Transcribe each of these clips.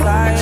slide.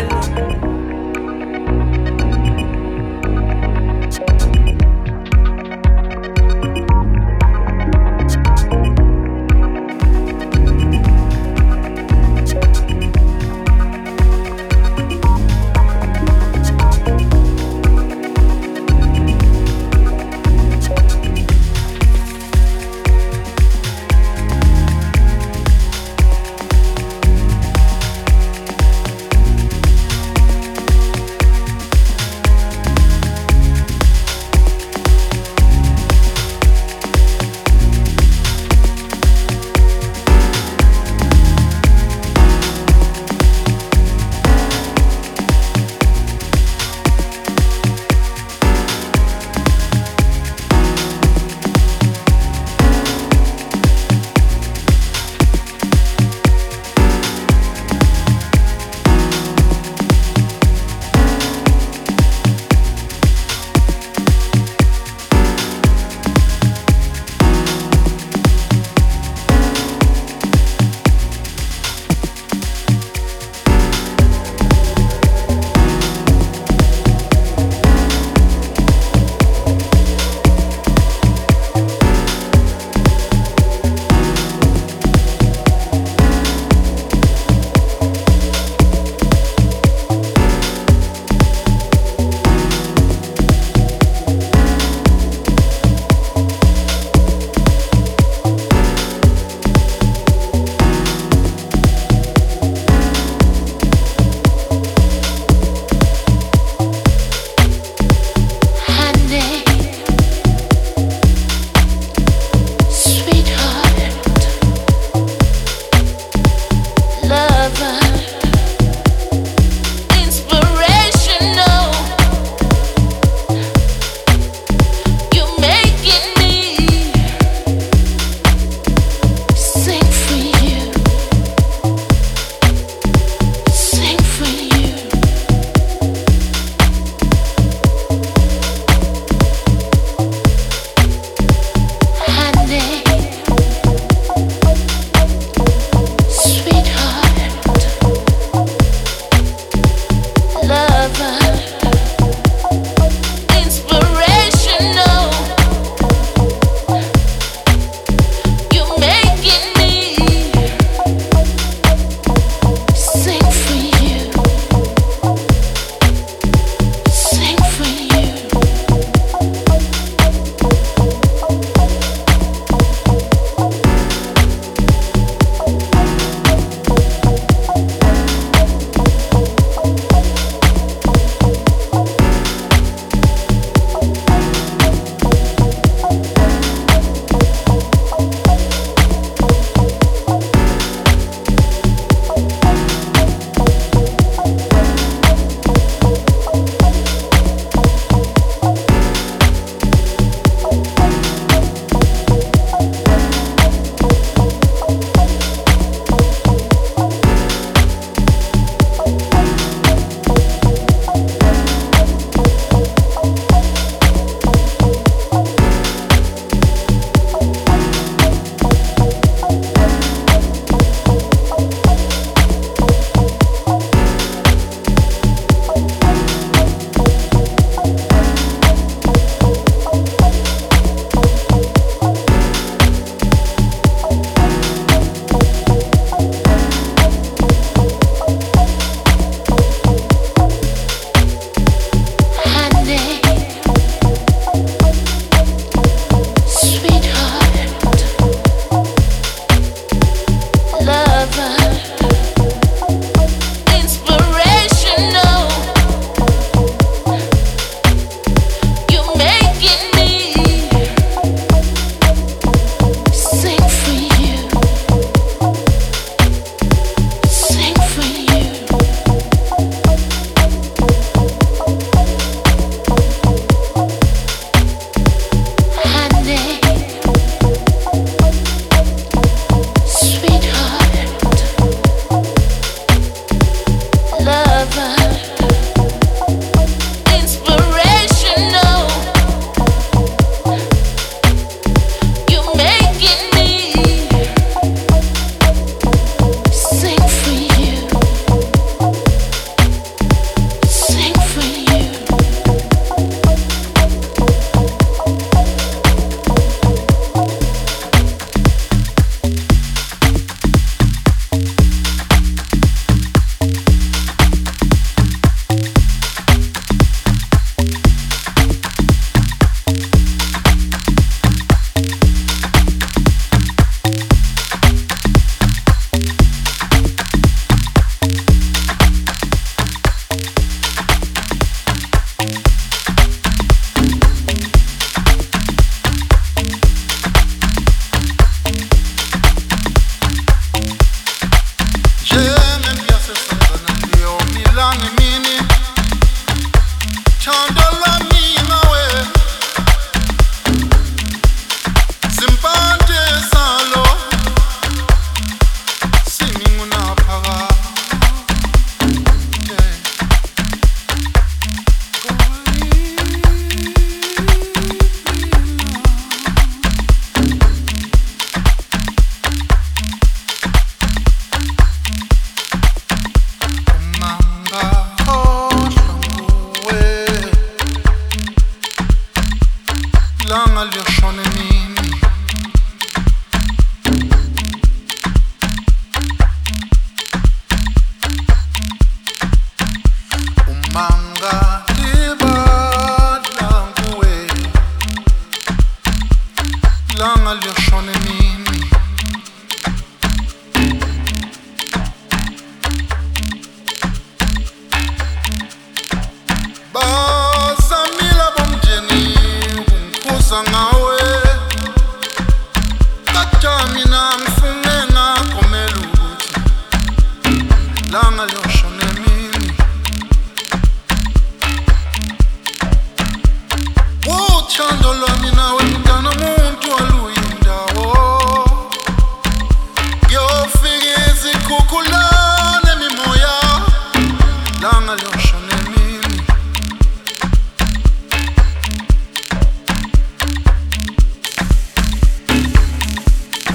Long Alyosha Nemin.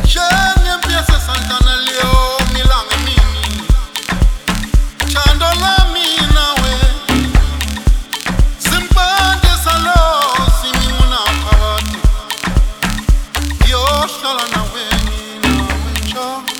Chani empieza Santana Leo Milan Mini. Chandola Mina we. Simba de Salo Simi Muna Pawati. Yoshala na we Nina we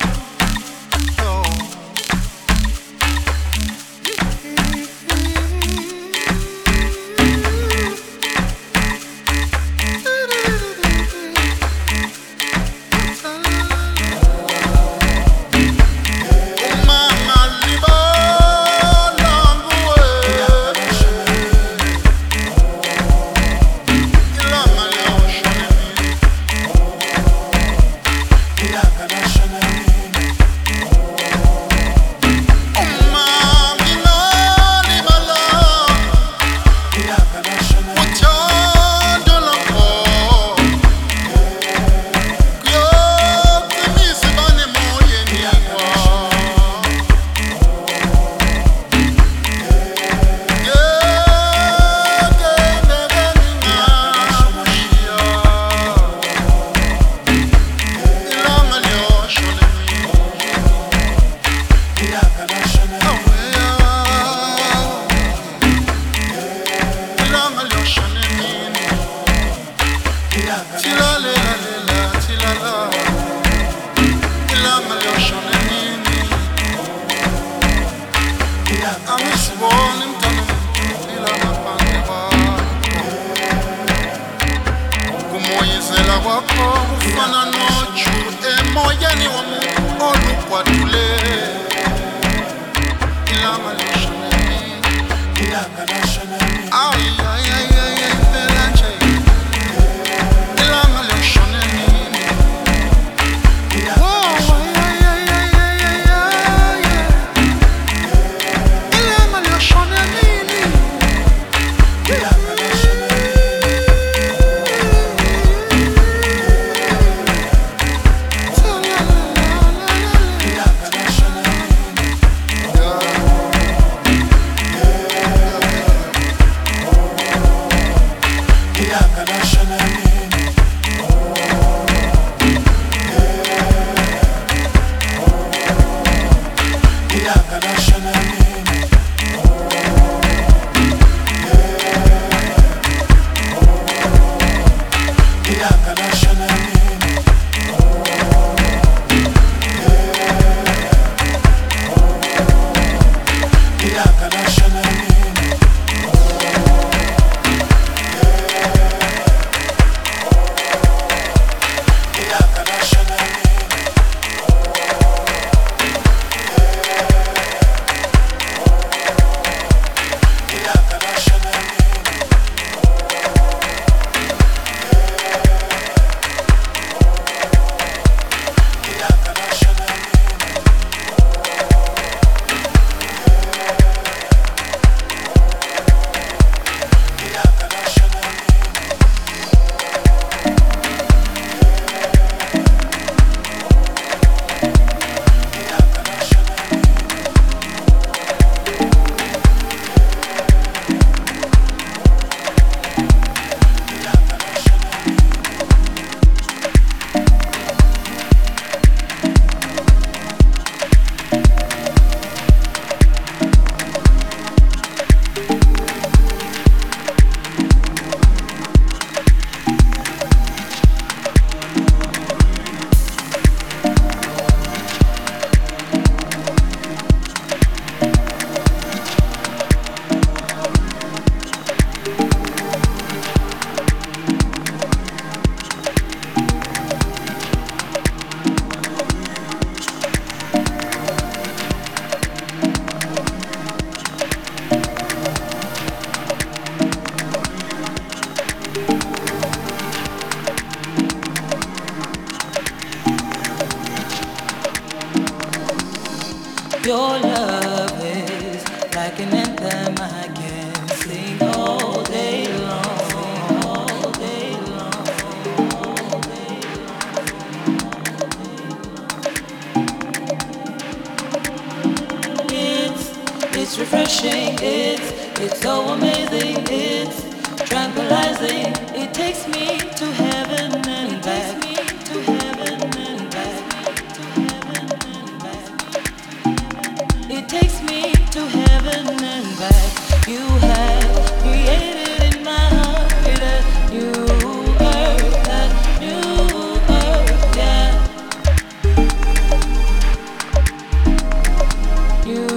Cho. refreshing, it's so amazing, it's tranquilizing. It takes me to heaven and back. It takes me to heaven and back. You have created in my heart a new earth, a new earth, yeah. You.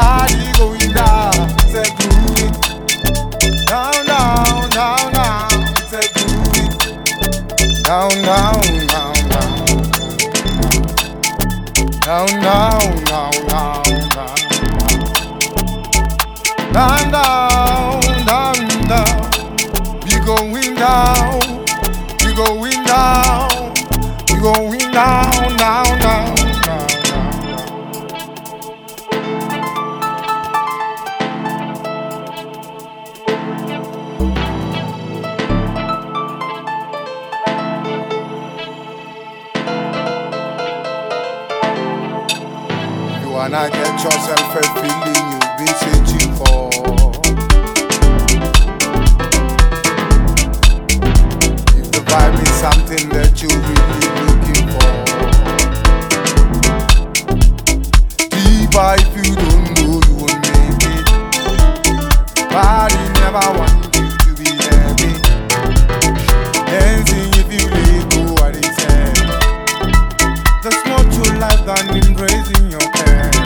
party going down. Say do it. Down, down, down, down. Say do it. Down, down, down, down. Down, down, down, down, down. Down, down, down, down. We going down. We going down. We going down, down, down. And I get yourself a feeling you've been searching for. If the vibe is something that you've really looking for, Diva, if you don't know, you won't make it. Body never want you to be happy. Dancing if you let go what it says. That's not your life than embracing your parents.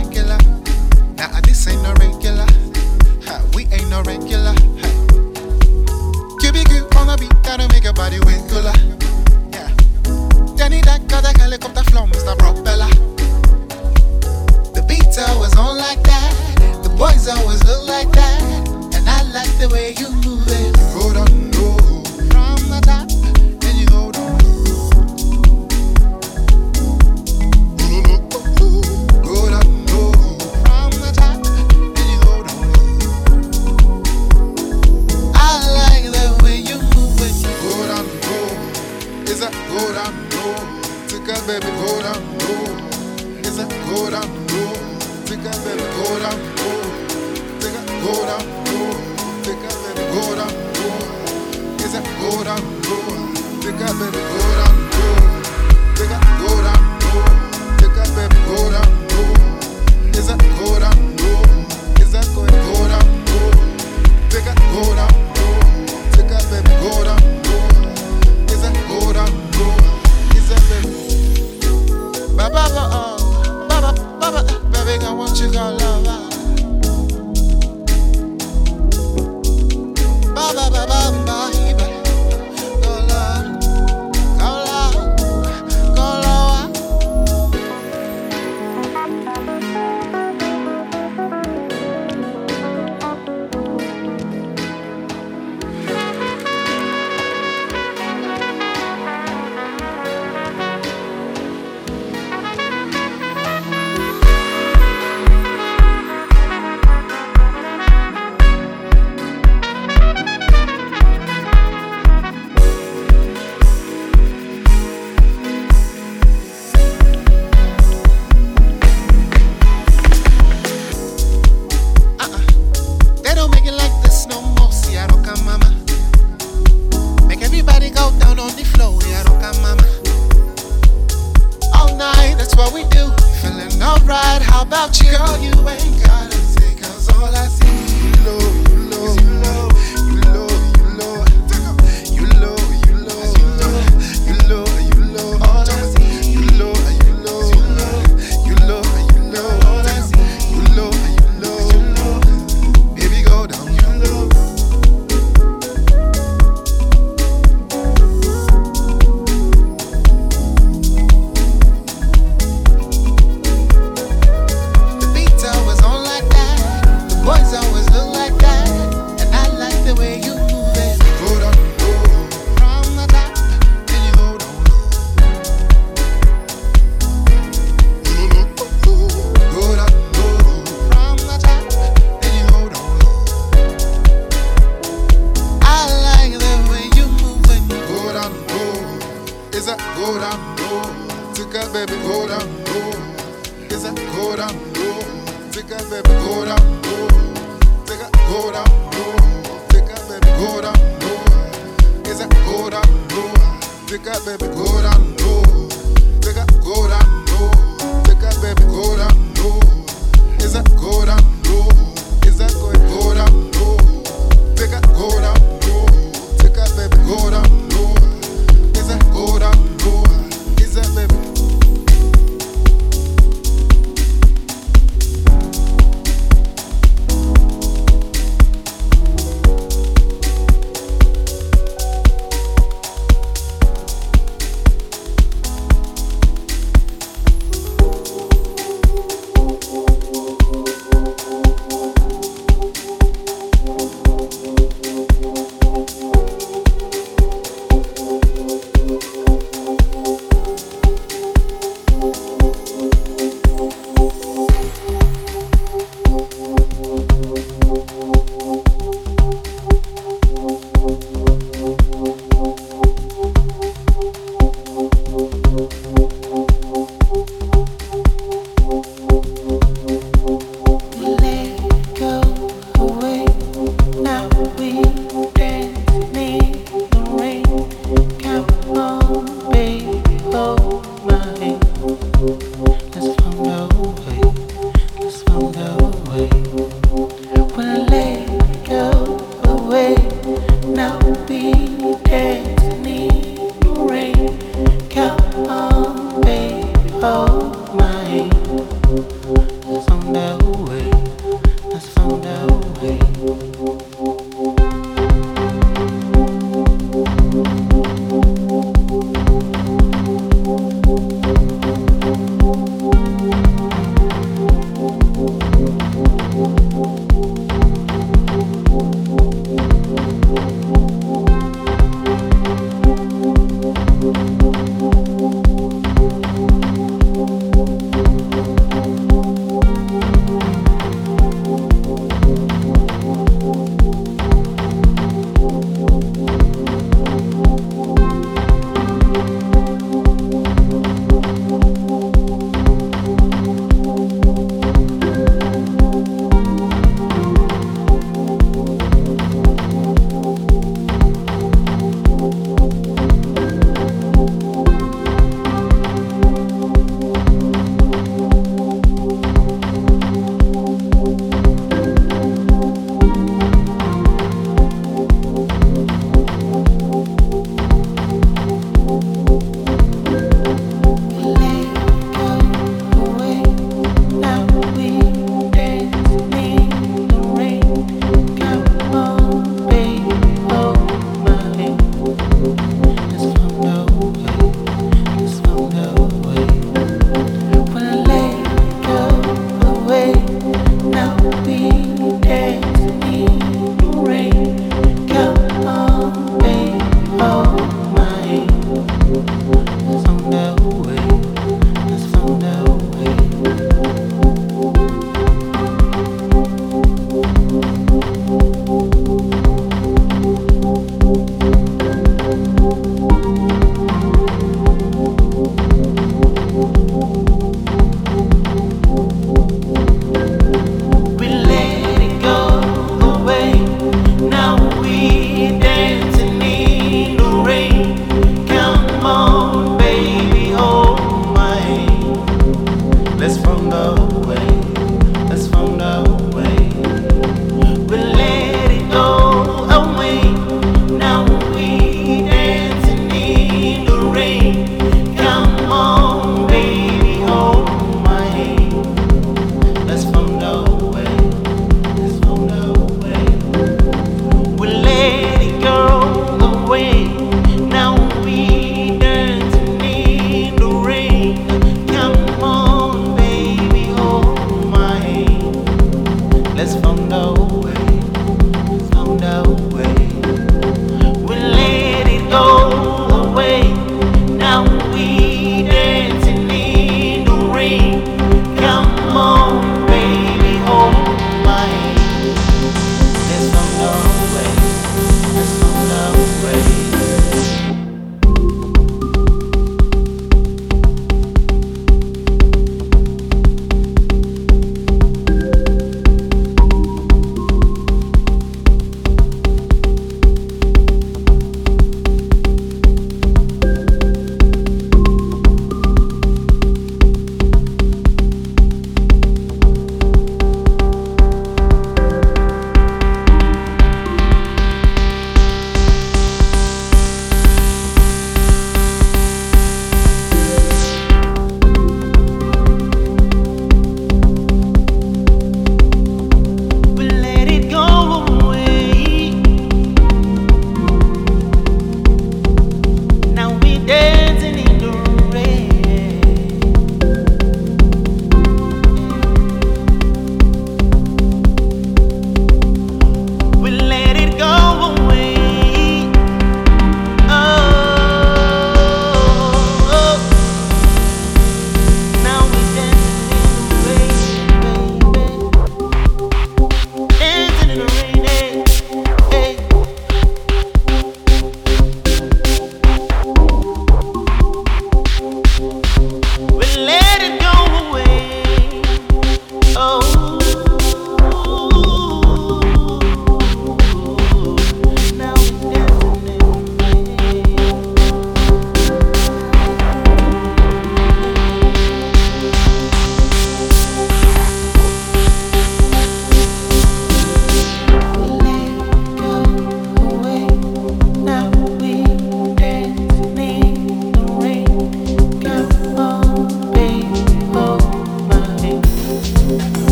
regular. Nah, this ain't no regular. Ha, we ain't no regular. QBQ on the beat that'll make your body wiggler. Yeah. Danny Duck got that helicopter flow, Mr. Propeller. The beats always on like that. The boys always look like that. And I like the way you move it. Roll on, roll from the top. Baby, go down low. It's a go down low. Take a baby, go down low. Take a go down low. Take a baby, go down low. It's a go down low. Take a baby, go down low. Take a go down low. Take a baby, go down low. It's a go down low. It's a go down low. Take a go down low. Take a baby, go down low. It's a go down low. It's a baby. Baba, oh, Baba, Baba, baby, I want you to love her. Baba, Baba, Baba, go love, go love, go love.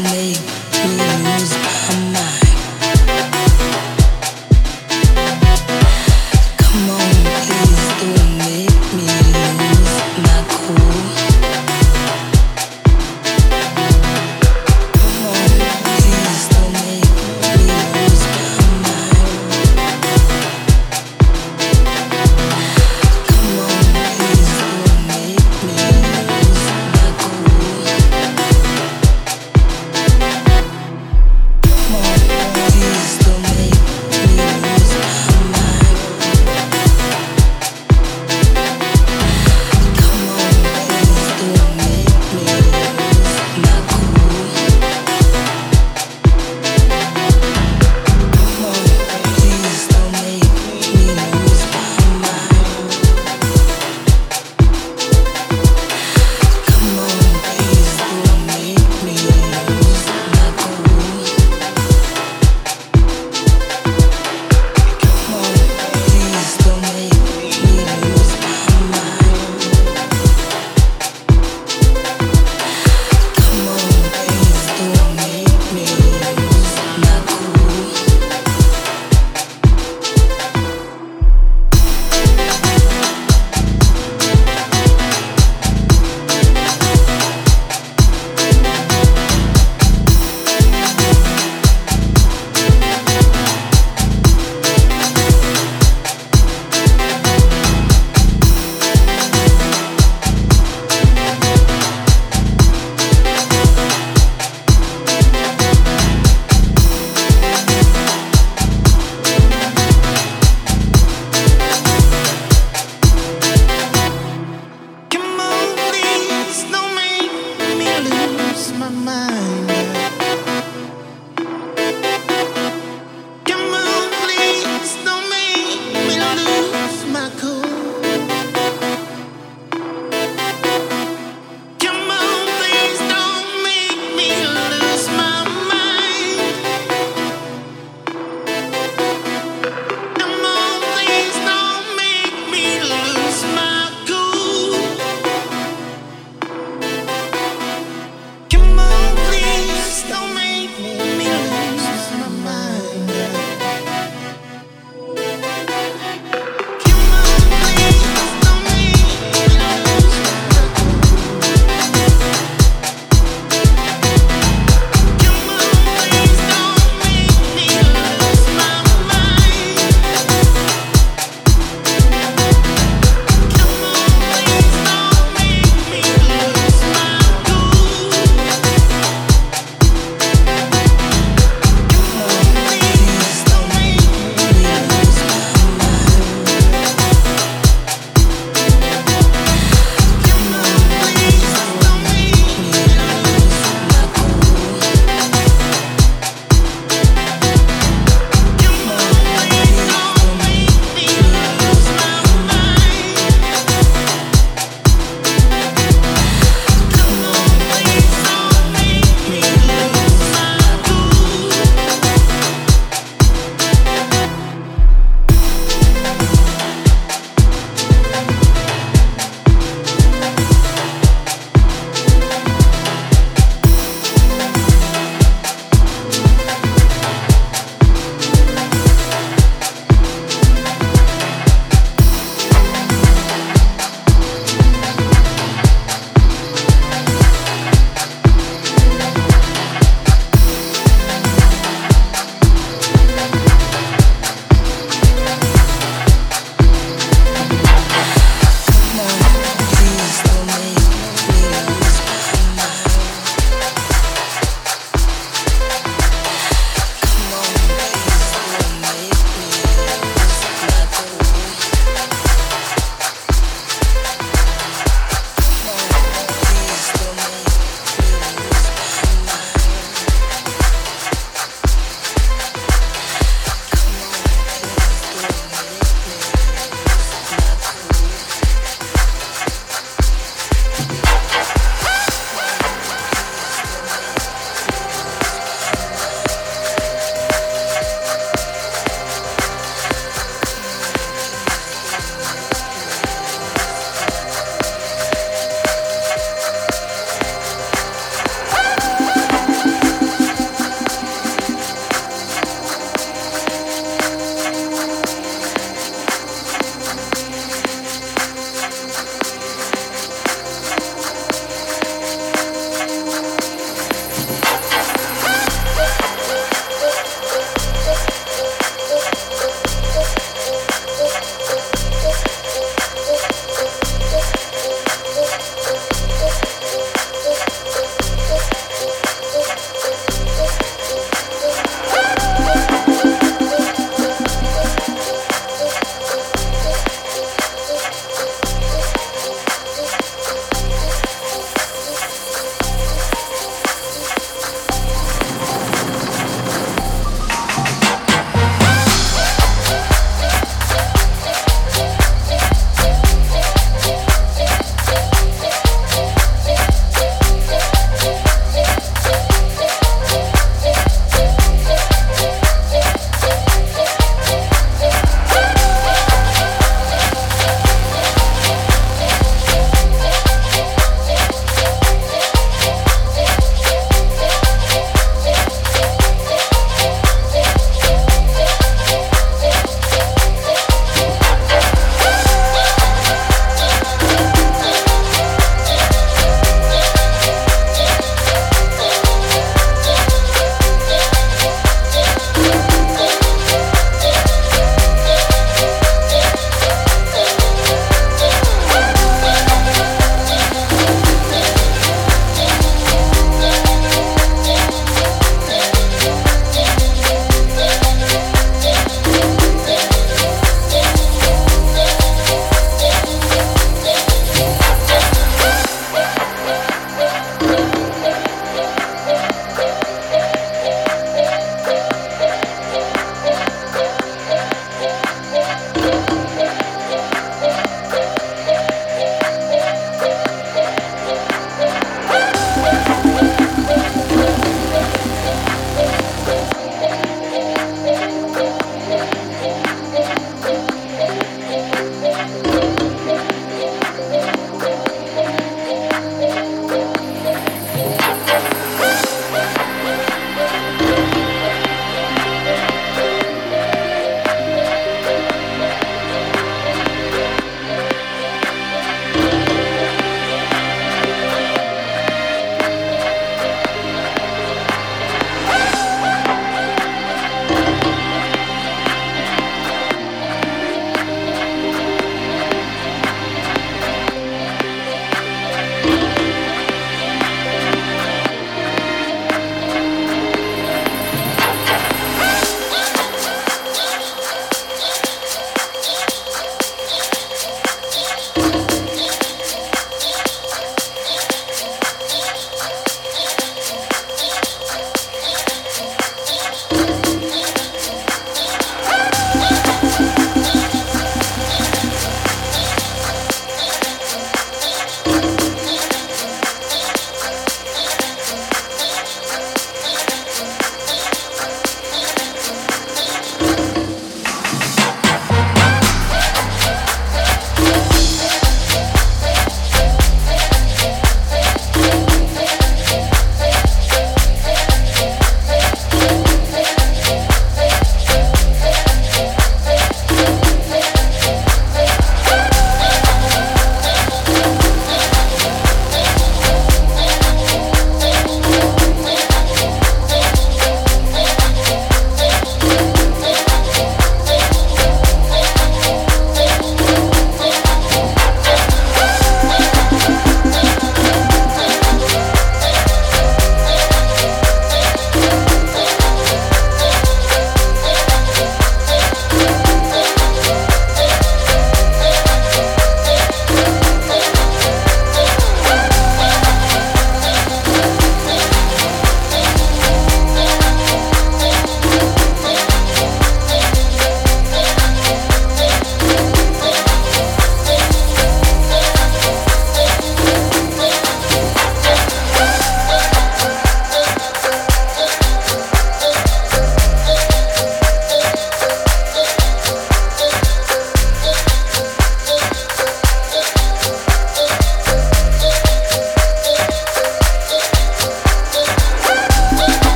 Mind.